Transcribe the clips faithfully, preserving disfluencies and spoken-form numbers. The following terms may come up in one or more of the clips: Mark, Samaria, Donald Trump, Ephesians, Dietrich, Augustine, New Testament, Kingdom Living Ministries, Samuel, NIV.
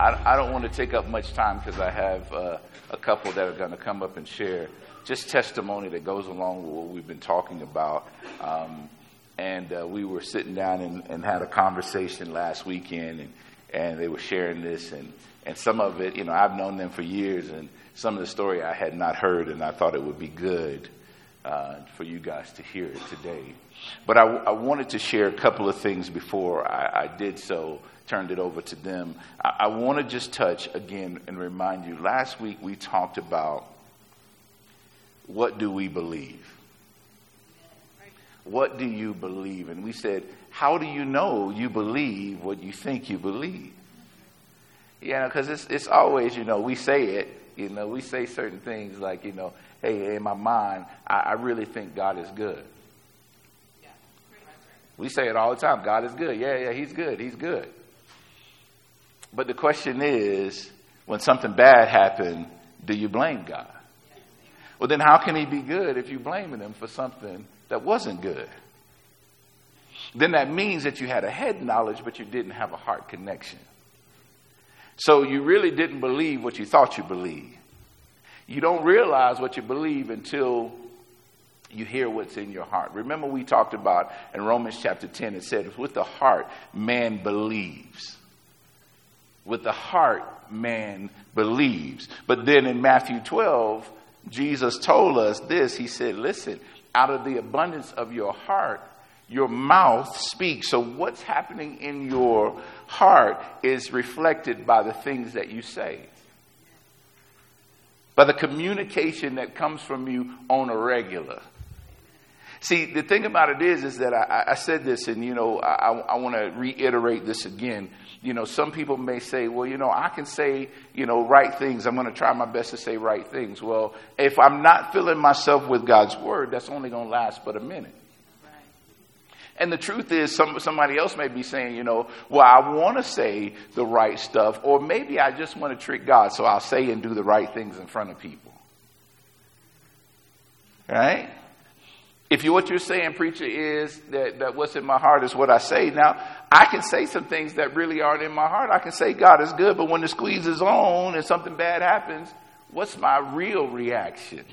I, I don't want to take up much time because I have uh, a couple that are going to come up and share just testimony that goes along with what we've been talking about. Um, and uh, we were sitting down and, and had a conversation last weekend, and, and they were sharing this. And, and some of it, you know, I've known them for years, and some of the story I had not heard, and I thought it would be good uh, for you guys to hear it today. But I, I wanted to share a couple of things before I, I did so, turned it over to them. I, I want to just touch again and remind you, last week we talked about what do we believe? What do you believe? And we said, how do you know you believe what you think you believe? Yeah, because it's, it's always, you know, we say it, you know, we say certain things like, you know, hey, in my mind, I, I really think God is good. We say it all the time. God is good. Yeah, yeah, he's good. He's good. But the question is, when something bad happened, do you blame God? Well, then how can he be good if you're blaming him for something that wasn't good? Then that means that you had a head knowledge, but you didn't have a heart connection. So you really didn't believe what you thought you believed. You don't realize what you believe until you hear what's in your heart. Remember we talked about in Romans chapter ten, it said, with the heart, man believes. With the heart, man believes. But then in Matthew twelve, Jesus told us this. He said, listen, out of the abundance of your heart, your mouth speaks. So what's happening in your heart is reflected by the things that you say, by the communication that comes from you on a regular. See, the thing about it is, is that I, I said this, and, you know, I, I want to reiterate this again. You know, some people may say, well, you know, I can say, you know, right things. I'm going to try my best to say right things. Well, if I'm not filling myself with God's word, that's only going to last but a minute. Right. And the truth is, some, somebody else may be saying, you know, well, I want to say the right stuff, or maybe I just want to trick God. So I'll say and do the right things in front of people. Right? If you, what you're saying, preacher, is that, that what's in my heart is what I say. Now, I can say some things that really aren't in my heart. I can say God is good, but when the squeeze is on and something bad happens, what's my real reaction?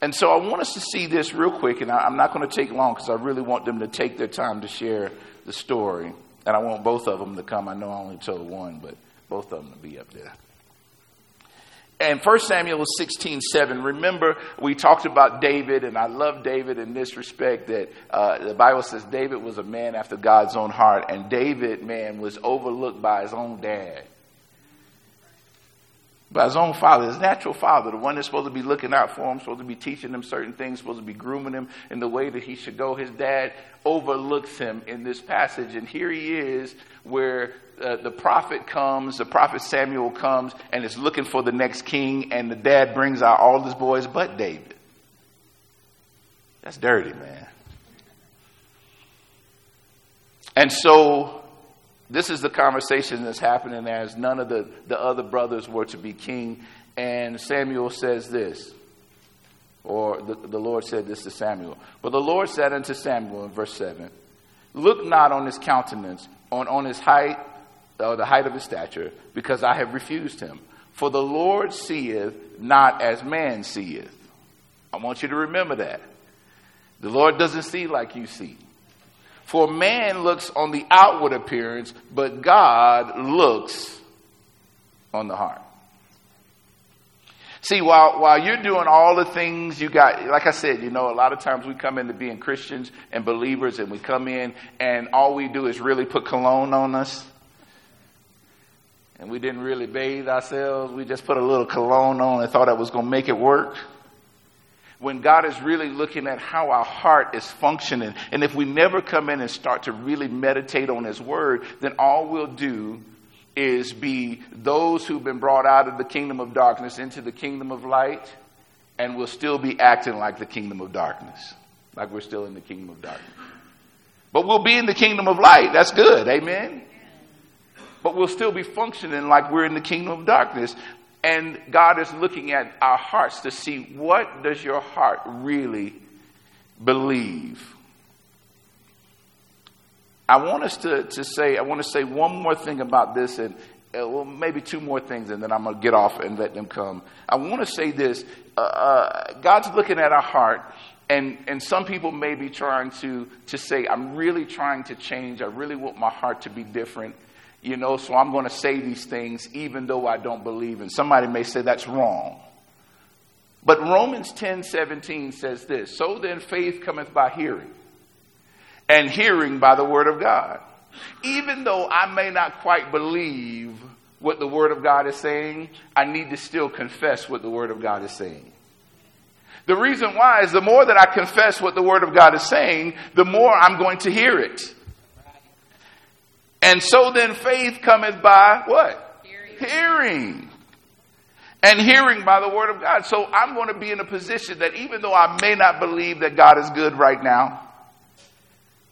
And so I want us to see this real quick, and I, I'm not going to take long because I really want them to take their time to share the story. And I want both of them to come. I know I only told one, but both of them to be up there. And First Samuel sixteen seven, remember we talked about David, and I love David in this respect that uh, the Bible says David was a man after God's own heart, and David, man, was overlooked by his own dad, by his own father, his natural father, the one that's supposed to be looking out for him, supposed to be teaching him certain things, supposed to be grooming him in the way that he should go. His dad overlooks him in this passage, and here he is where Uh, the prophet comes, the prophet Samuel comes and is looking for the next king, and the dad brings out all his boys but David. That's dirty, man. And so this is the conversation that's happening as none of the, the other brothers were to be king. And Samuel says this, or the, the Lord said this to Samuel. But the Lord said unto Samuel in verse seven, look not on his countenance, on, on his height, or the height of his stature, because I have refused him. For the Lord seeth not as man seeth. I want you to remember that. The Lord doesn't see like you see. For man looks on the outward appearance, but God looks on the heart. See, while while you're doing all the things you got, like I said, you know, a lot of times we come into being Christians and believers, and we come in and all we do is really put cologne on us. And we didn't really bathe ourselves. We just put a little cologne on and thought that was going to make it work. When God is really looking at how our heart is functioning, and if we never come in and start to really meditate on his word, then all we'll do is be those who've been brought out of the kingdom of darkness into the kingdom of light, and we'll still be acting like the kingdom of darkness, like we're still in the kingdom of darkness. But we'll be in the kingdom of light. That's good. Amen. But we'll still be functioning like we're in the kingdom of darkness. And God is looking at our hearts to see, what does your heart really believe? I want us to, to say, I want to say one more thing about this, and uh, well, maybe two more things, and then I'm going to get off and let them come. I want to say this. Uh, uh, God's looking at our heart, and, and some people may be trying to, to say, I'm really trying to change. I really want my heart to be different, you know, so I'm going to say these things even though I don't believe. And somebody may say that's wrong. But Romans ten seventeen says this, so then faith cometh by hearing, and hearing by the word of God. Even though I may not quite believe what the word of God is saying, I need to still confess what the word of God is saying. The reason why is the more that I confess what the word of God is saying, the more I'm going to hear it. And so then faith cometh by what? Hearing. Hearing. And hearing by the word of God. So I'm going to be in a position that even though I may not believe that God is good right now,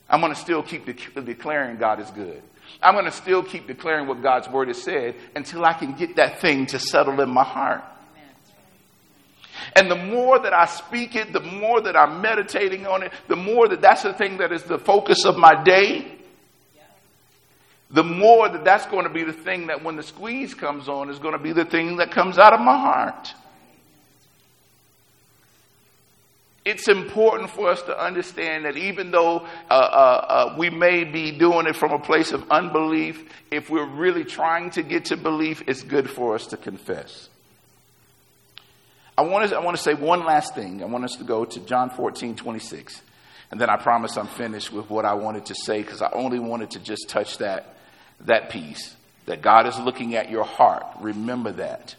I'm going to still keep de- declaring God is good. I'm going to still keep declaring what God's word has said until I can get that thing to settle in my heart. And the more that I speak it, the more that I'm meditating on it, the more that that's the thing that is the focus of my day, the more that that's going to be the thing that when the squeeze comes on is going to be the thing that comes out of my heart. It's important for us to understand that even though uh, uh, uh, we may be doing it from a place of unbelief, if we're really trying to get to belief, it's good for us to confess. I want to, I want to say one last thing. I want us to go to John fourteen twenty-six, and then I promise I'm finished with what I wanted to say, because I only wanted to just touch that that piece, that God is looking at your heart. Remember that.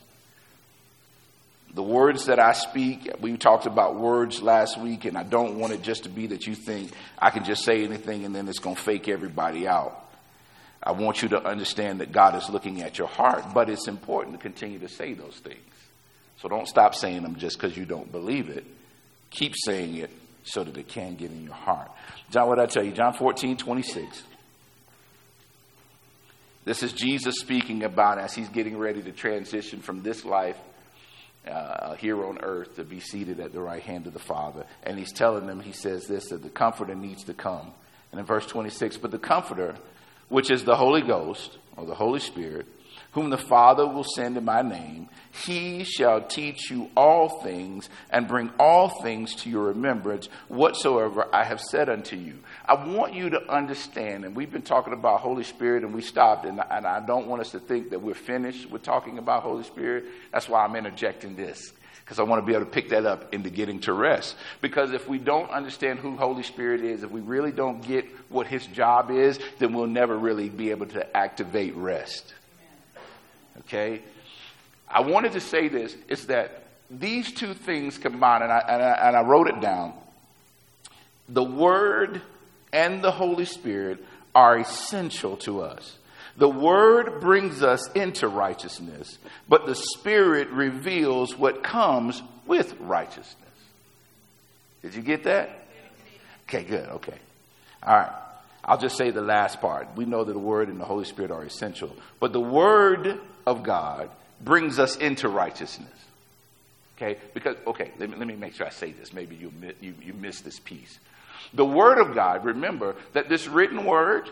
The words that I speak, we talked about words last week, and I don't want it just to be that you think I can just say anything and then it's going to fake everybody out. I want you to understand that God is looking at your heart, but it's important to continue to say those things. So don't stop saying them just because you don't believe it. Keep saying it so that it can get in your heart. John, what did I tell you? John fourteen twenty-six. This is Jesus speaking about as he's getting ready to transition from this life Uh, here on earth to be seated at the right hand of the Father. And he's telling them, he says this, that the Comforter needs to come. And in verse twenty-six, but the Comforter, which is the Holy Ghost or the Holy Spirit, whom the Father will send in my name, he shall teach you all things and bring all things to your remembrance whatsoever I have said unto you. I want you to understand, and we've been talking about Holy Spirit and we stopped, and, and I don't want us to think that we're finished with talking about Holy Spirit. That's why I'm interjecting this, because I want to be able to pick that up into getting to rest. Because if we don't understand who Holy Spirit is, if we really don't get what his job is, then we'll never really be able to activate rest. Okay? I wanted to say this, is that these two things combine, and I, and I, and I wrote it down. The Word and the Holy Spirit are essential to us. The Word brings us into righteousness, but the Spirit reveals what comes with righteousness. Did you get that? Okay, good. Okay. All right. I'll just say the last part. We know that the Word and the Holy Spirit are essential, but the Word of God brings us into righteousness. Okay? Because, okay, let me, let me make sure I say this. Maybe you, you, you missed this piece. The Word of God, remember that this written word,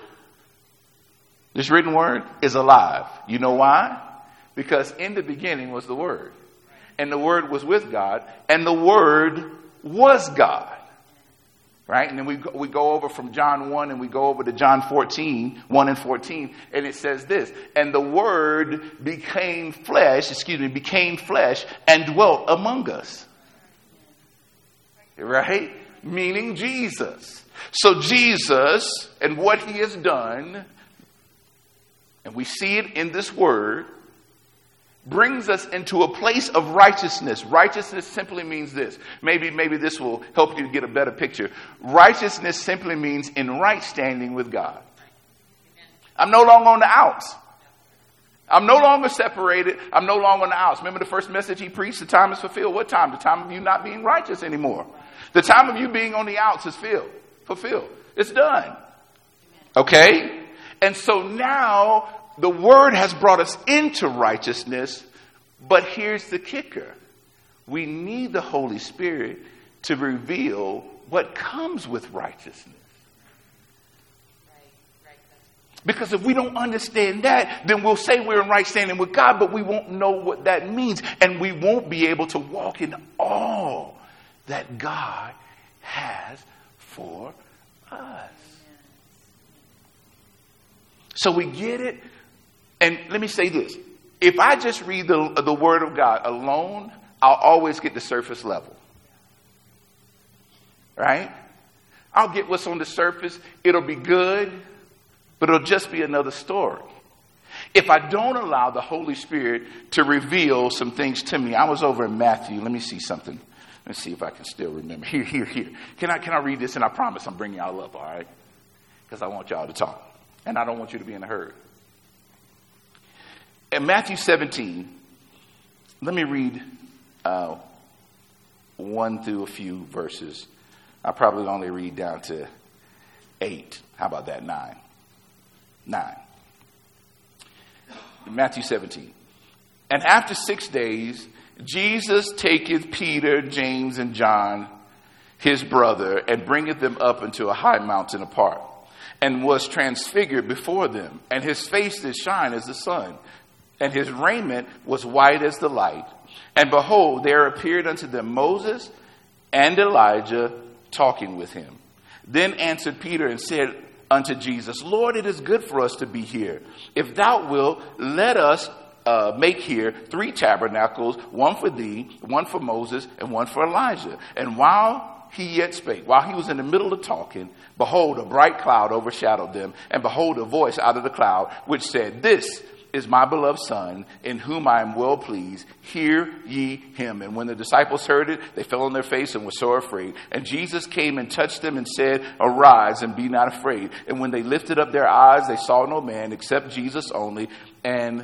this written word is alive. You know why? Because in the beginning was the Word, and the Word was with God, and the Word was God. Right? And then we go, we go over from John one and we go over to John fourteen, one and fourteen. And it says this, and the Word became flesh, excuse me, became flesh and dwelt among us. Right? Meaning Jesus. So Jesus and what he has done, and we see it in this word, brings us into a place of righteousness. Righteousness simply means this. Maybe, maybe this will help you get a better picture. Righteousness simply means in right standing with God. I'm no longer on the outs. I'm no longer separated. I'm no longer on the outs. Remember the first message he preached? The time is fulfilled. What time? The time of you not being righteous anymore. The time of you being on the outs is filled, fulfilled. It's done. Okay? And so now, the Word has brought us into righteousness, but here's the kicker. We need the Holy Spirit to reveal what comes with righteousness. Because if we don't understand that, then we'll say we're in right standing with God, but we won't know what that means. And we won't be able to walk in all that God has for us. So we get it. And let me say this. If I just read the, the Word of God alone, I'll always get the surface level. Right? I'll get what's on the surface. It'll be good. But it'll just be another story. If I don't allow the Holy Spirit to reveal some things to me. I was over in Matthew. Let me see something. Let's see if I can still remember. Here, here, here. Can I, can I read this? And I promise I'm bringing y'all up, all right? Because I want y'all to talk. And I don't want you to be in a hurry. In Matthew seventeen, let me read uh, one through a few verses. I probably only read down to eight. How about that? Nine. Nine. Matthew seventeen. And after six days, Jesus taketh Peter, James, and John, his brother, and bringeth them up into a high mountain apart, and was transfigured before them. And his face did shine as the sun, and his raiment was white as the light. And behold, there appeared unto them Moses and Elijah talking with him. Then answered Peter and said unto Jesus, Lord, it is good for us to be here. If thou wilt, let us uh, make here three tabernacles, one for thee, one for Moses, and one for Elijah. And while he yet spake, while he was in the middle of talking, behold, a bright cloud overshadowed them, and behold, a voice out of the cloud, which said, This is my beloved Son, in whom I am well pleased. Hear ye him. And when the disciples heard it, they fell on their face and were sore afraid. And Jesus came and touched them and said, Arise and be not afraid. And when they lifted up their eyes, they saw no man except Jesus only. And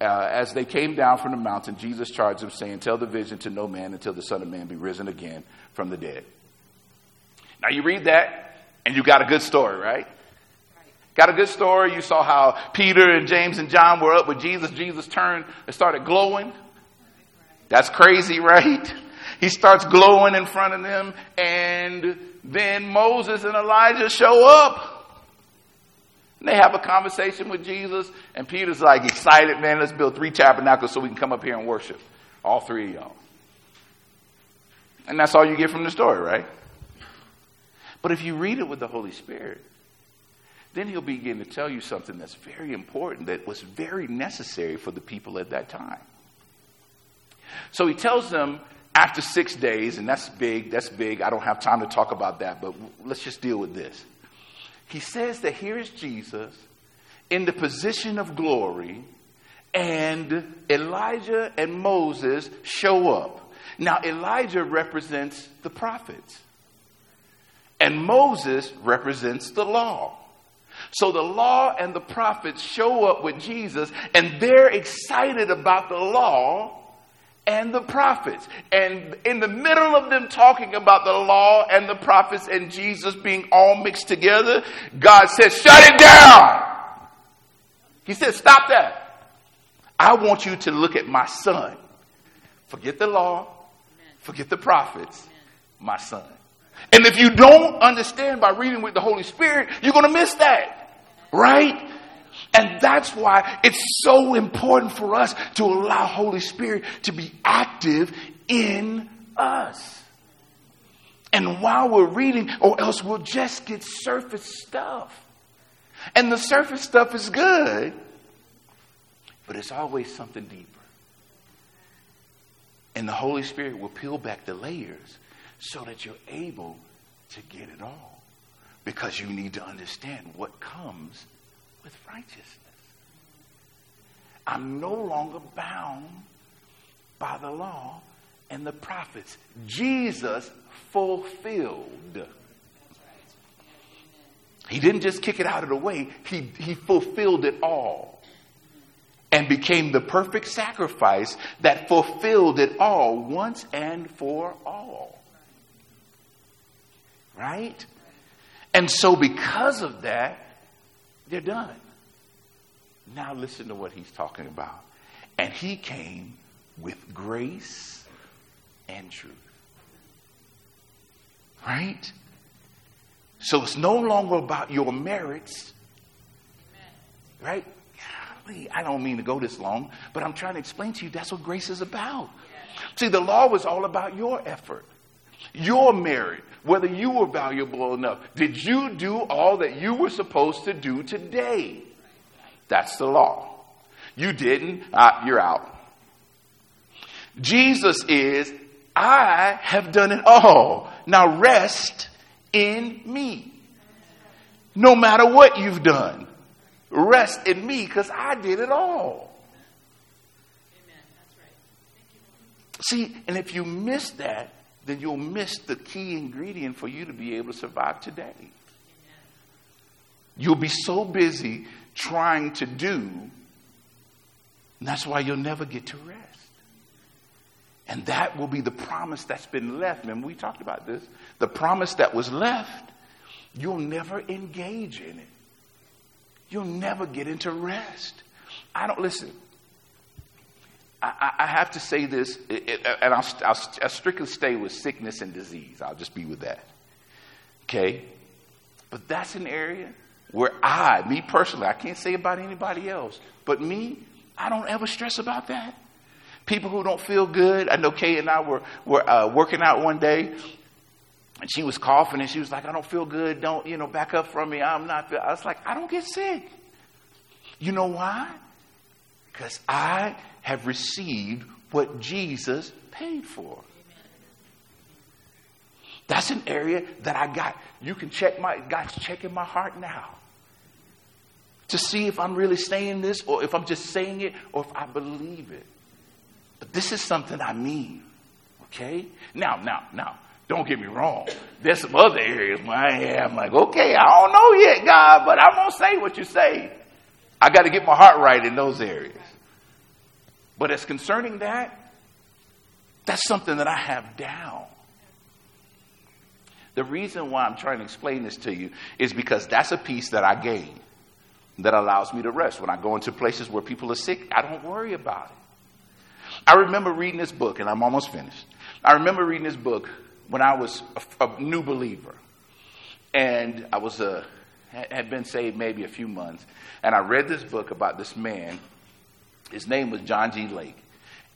uh, as they came down from the mountain, Jesus charged them, saying, Tell the vision to no man until the Son of Man be risen again from the dead. Now you read that, and you got a good story, right? Got a good story. You saw how Peter and James and John were up with Jesus. Jesus turned and started glowing. That's crazy, right? He starts glowing in front of them. And then Moses and Elijah show up. And they have a conversation with Jesus. And Peter's like, excited, man, let's build three tabernacles so we can come up here and worship. All three of y'all. And that's all you get from the story, right? But if you read it with the Holy Spirit, then he'll begin to tell you something that's very important, that was very necessary for the people at that time. So he tells them after six days, and that's big, that's big. I don't have time to talk about that, but let's just deal with this. He says that here is Jesus in the position of glory, and Elijah and Moses show up. Now, Elijah represents the prophets, and Moses represents the law. So the law and the prophets show up with Jesus, and they're excited about the law and the prophets. And in the middle of them talking about the law and the prophets and Jesus being all mixed together, God says, shut it down. He said, stop that. I want you to look at my Son. Forget the law. Forget the prophets. My Son. And if you don't understand by reading with the Holy Spirit, you're going to miss that, right? And that's why it's so important for us to allow Holy Spirit to be active in us. And while we're reading, or else we'll just get surface stuff. And the surface stuff is good, but it's always something deeper. And the Holy Spirit will peel back the layers so that you're able to get it all. Because you need to understand what comes with righteousness. I'm no longer bound by the law and the prophets. Jesus fulfilled. He didn't just kick it out of the way. He, he fulfilled it all. And became the perfect sacrifice that fulfilled it all once and for all. Right? And so because of that, they're done. Now listen to what he's talking about. And he came with grace and truth. Right? So it's no longer about your merits. right? Golly, I don't mean to go this long, but I'm trying to explain to you that's what grace is about. See, the law was all about your effort, your merit, whether you were valuable enough. Did you do all that you were supposed to do today? That's the law. You didn't, uh, you're out. Jesus is, I have done it all. Now rest in me. No matter what you've done, rest in me because I did it all. Amen. That's right. Thank you. See, and if you miss that, then you'll miss the key ingredient for you to be able to survive today. Amen. You'll be so busy trying to do, and that's why you'll never get to rest. And that will be the promise that's been left. Remember, we talked about this. The promise that was left, you'll never engage in it. You'll never get into rest. I don't, listen, I, I have to say this, and I'll, I'll, I'll strictly stay with sickness and disease. I'll just be with that. Okay? But that's an area where I, me personally, I can't say about anybody else, but me, I don't ever stress about that. People who don't feel good. I know Kay and I were, were uh, working out one day, and she was coughing, and she was like, I don't feel good. Don't, you know, back up from me. I'm not feel-. I was like, I don't get sick. You know why? Because I have received what Jesus paid for. That's an area that I got. You can check my, God's checking my heart now to see if I'm really saying this or if I'm just saying it or if I believe it. But this is something I mean, okay? Now, now, now, don't get me wrong. There's some other areas where I am like, okay, I don't know yet, God, but I'm going to say what you say. I got to get my heart right in those areas. But as concerning that, that's something that I have down. The reason why I'm trying to explain this to you is because that's a piece that I gain that allows me to rest. When I go into places where people are sick, I don't worry about it. I remember reading this book, and I'm almost finished. I remember reading this book when I was a, a new believer, and I was a, had been saved maybe a few months, and I read this book about this man. His name was John G. Lake,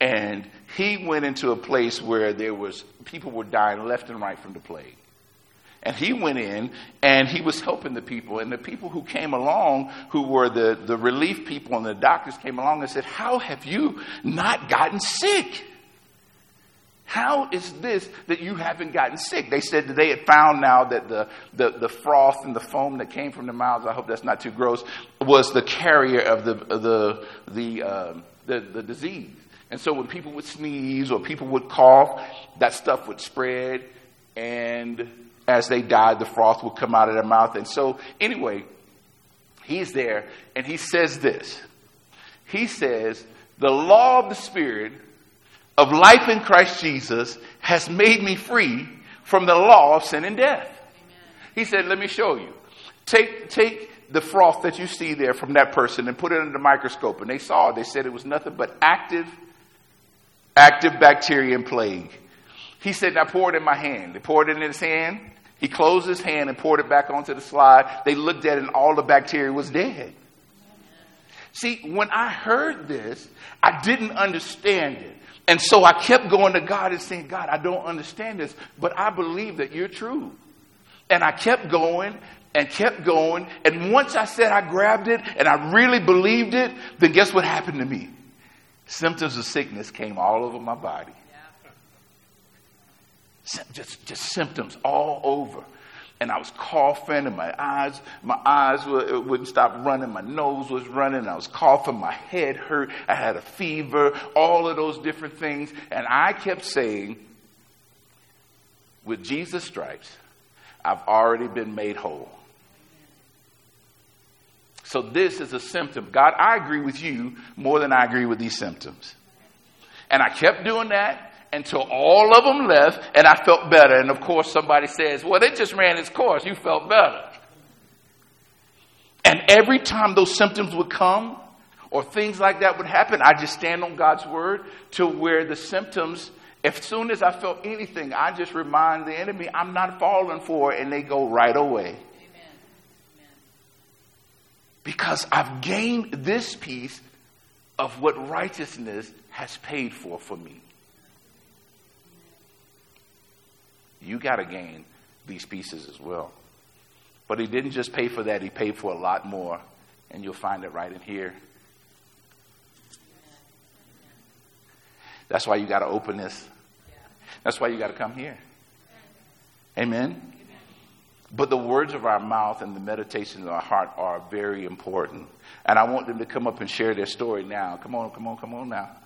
and he went into a place where there was people were dying left and right from the plague, and he went in, and he was helping the people, and the people who came along, who were the, the relief people and the doctors came along and said, how have you not gotten sick? How is this that you haven't gotten sick? They said that they had found now that the, the, the froth and the foam that came from the mouths, I hope that's not too gross, was the carrier of the, the, the, um, the, the disease. And so when people would sneeze or people would cough, that stuff would spread, and as they died, the froth would come out of their mouth. And so anyway, he's there and he says this. He says, the law of the Spirit of life in Christ Jesus has made me free from the law of sin and death. Amen. He said, let me show you. Take, take the froth that you see there from that person and put it under the microscope. And they saw it. They said it was nothing but active, active bacteria and plague. He said, now pour it in my hand. They poured it in his hand. He closed his hand and poured it back onto the slide. They looked at it, and all the bacteria was dead. See, when I heard this, I didn't understand it. And so I kept going to God and saying, God, I don't understand this, but I believe that you're true. And I kept going and kept going. And once I said I grabbed it and I really believed it, then guess what happened to me? Symptoms of sickness came all over my body. Just, just symptoms all over. And I was coughing, and my eyes, my eyes were, wouldn't stop running. My nose was running. I was coughing. My head hurt. I had a fever, all of those different things. And I kept saying, with Jesus' stripes, I've already been made whole. So this is a symptom. God, I agree with you more than I agree with these symptoms. And I kept doing that until all of them left, and I felt better. And of course, somebody says, well, it just ran its course. You felt better. And every time those symptoms would come or things like that would happen, I just stand on God's word to where the symptoms, as soon as I felt anything, I just remind the enemy, I'm not falling for it, and they go right away. Amen. Amen. because I've gained this piece of what righteousness has paid for for me. You got to gain these pieces as well. But he didn't just pay for that. He paid for a lot more. And you'll find it right in here. That's why you got to open this. That's why you got to come here. Amen? But the words of our mouth and the meditation of our heart are very important. And I want them to come up and share their story now. Come on, come on, come on now.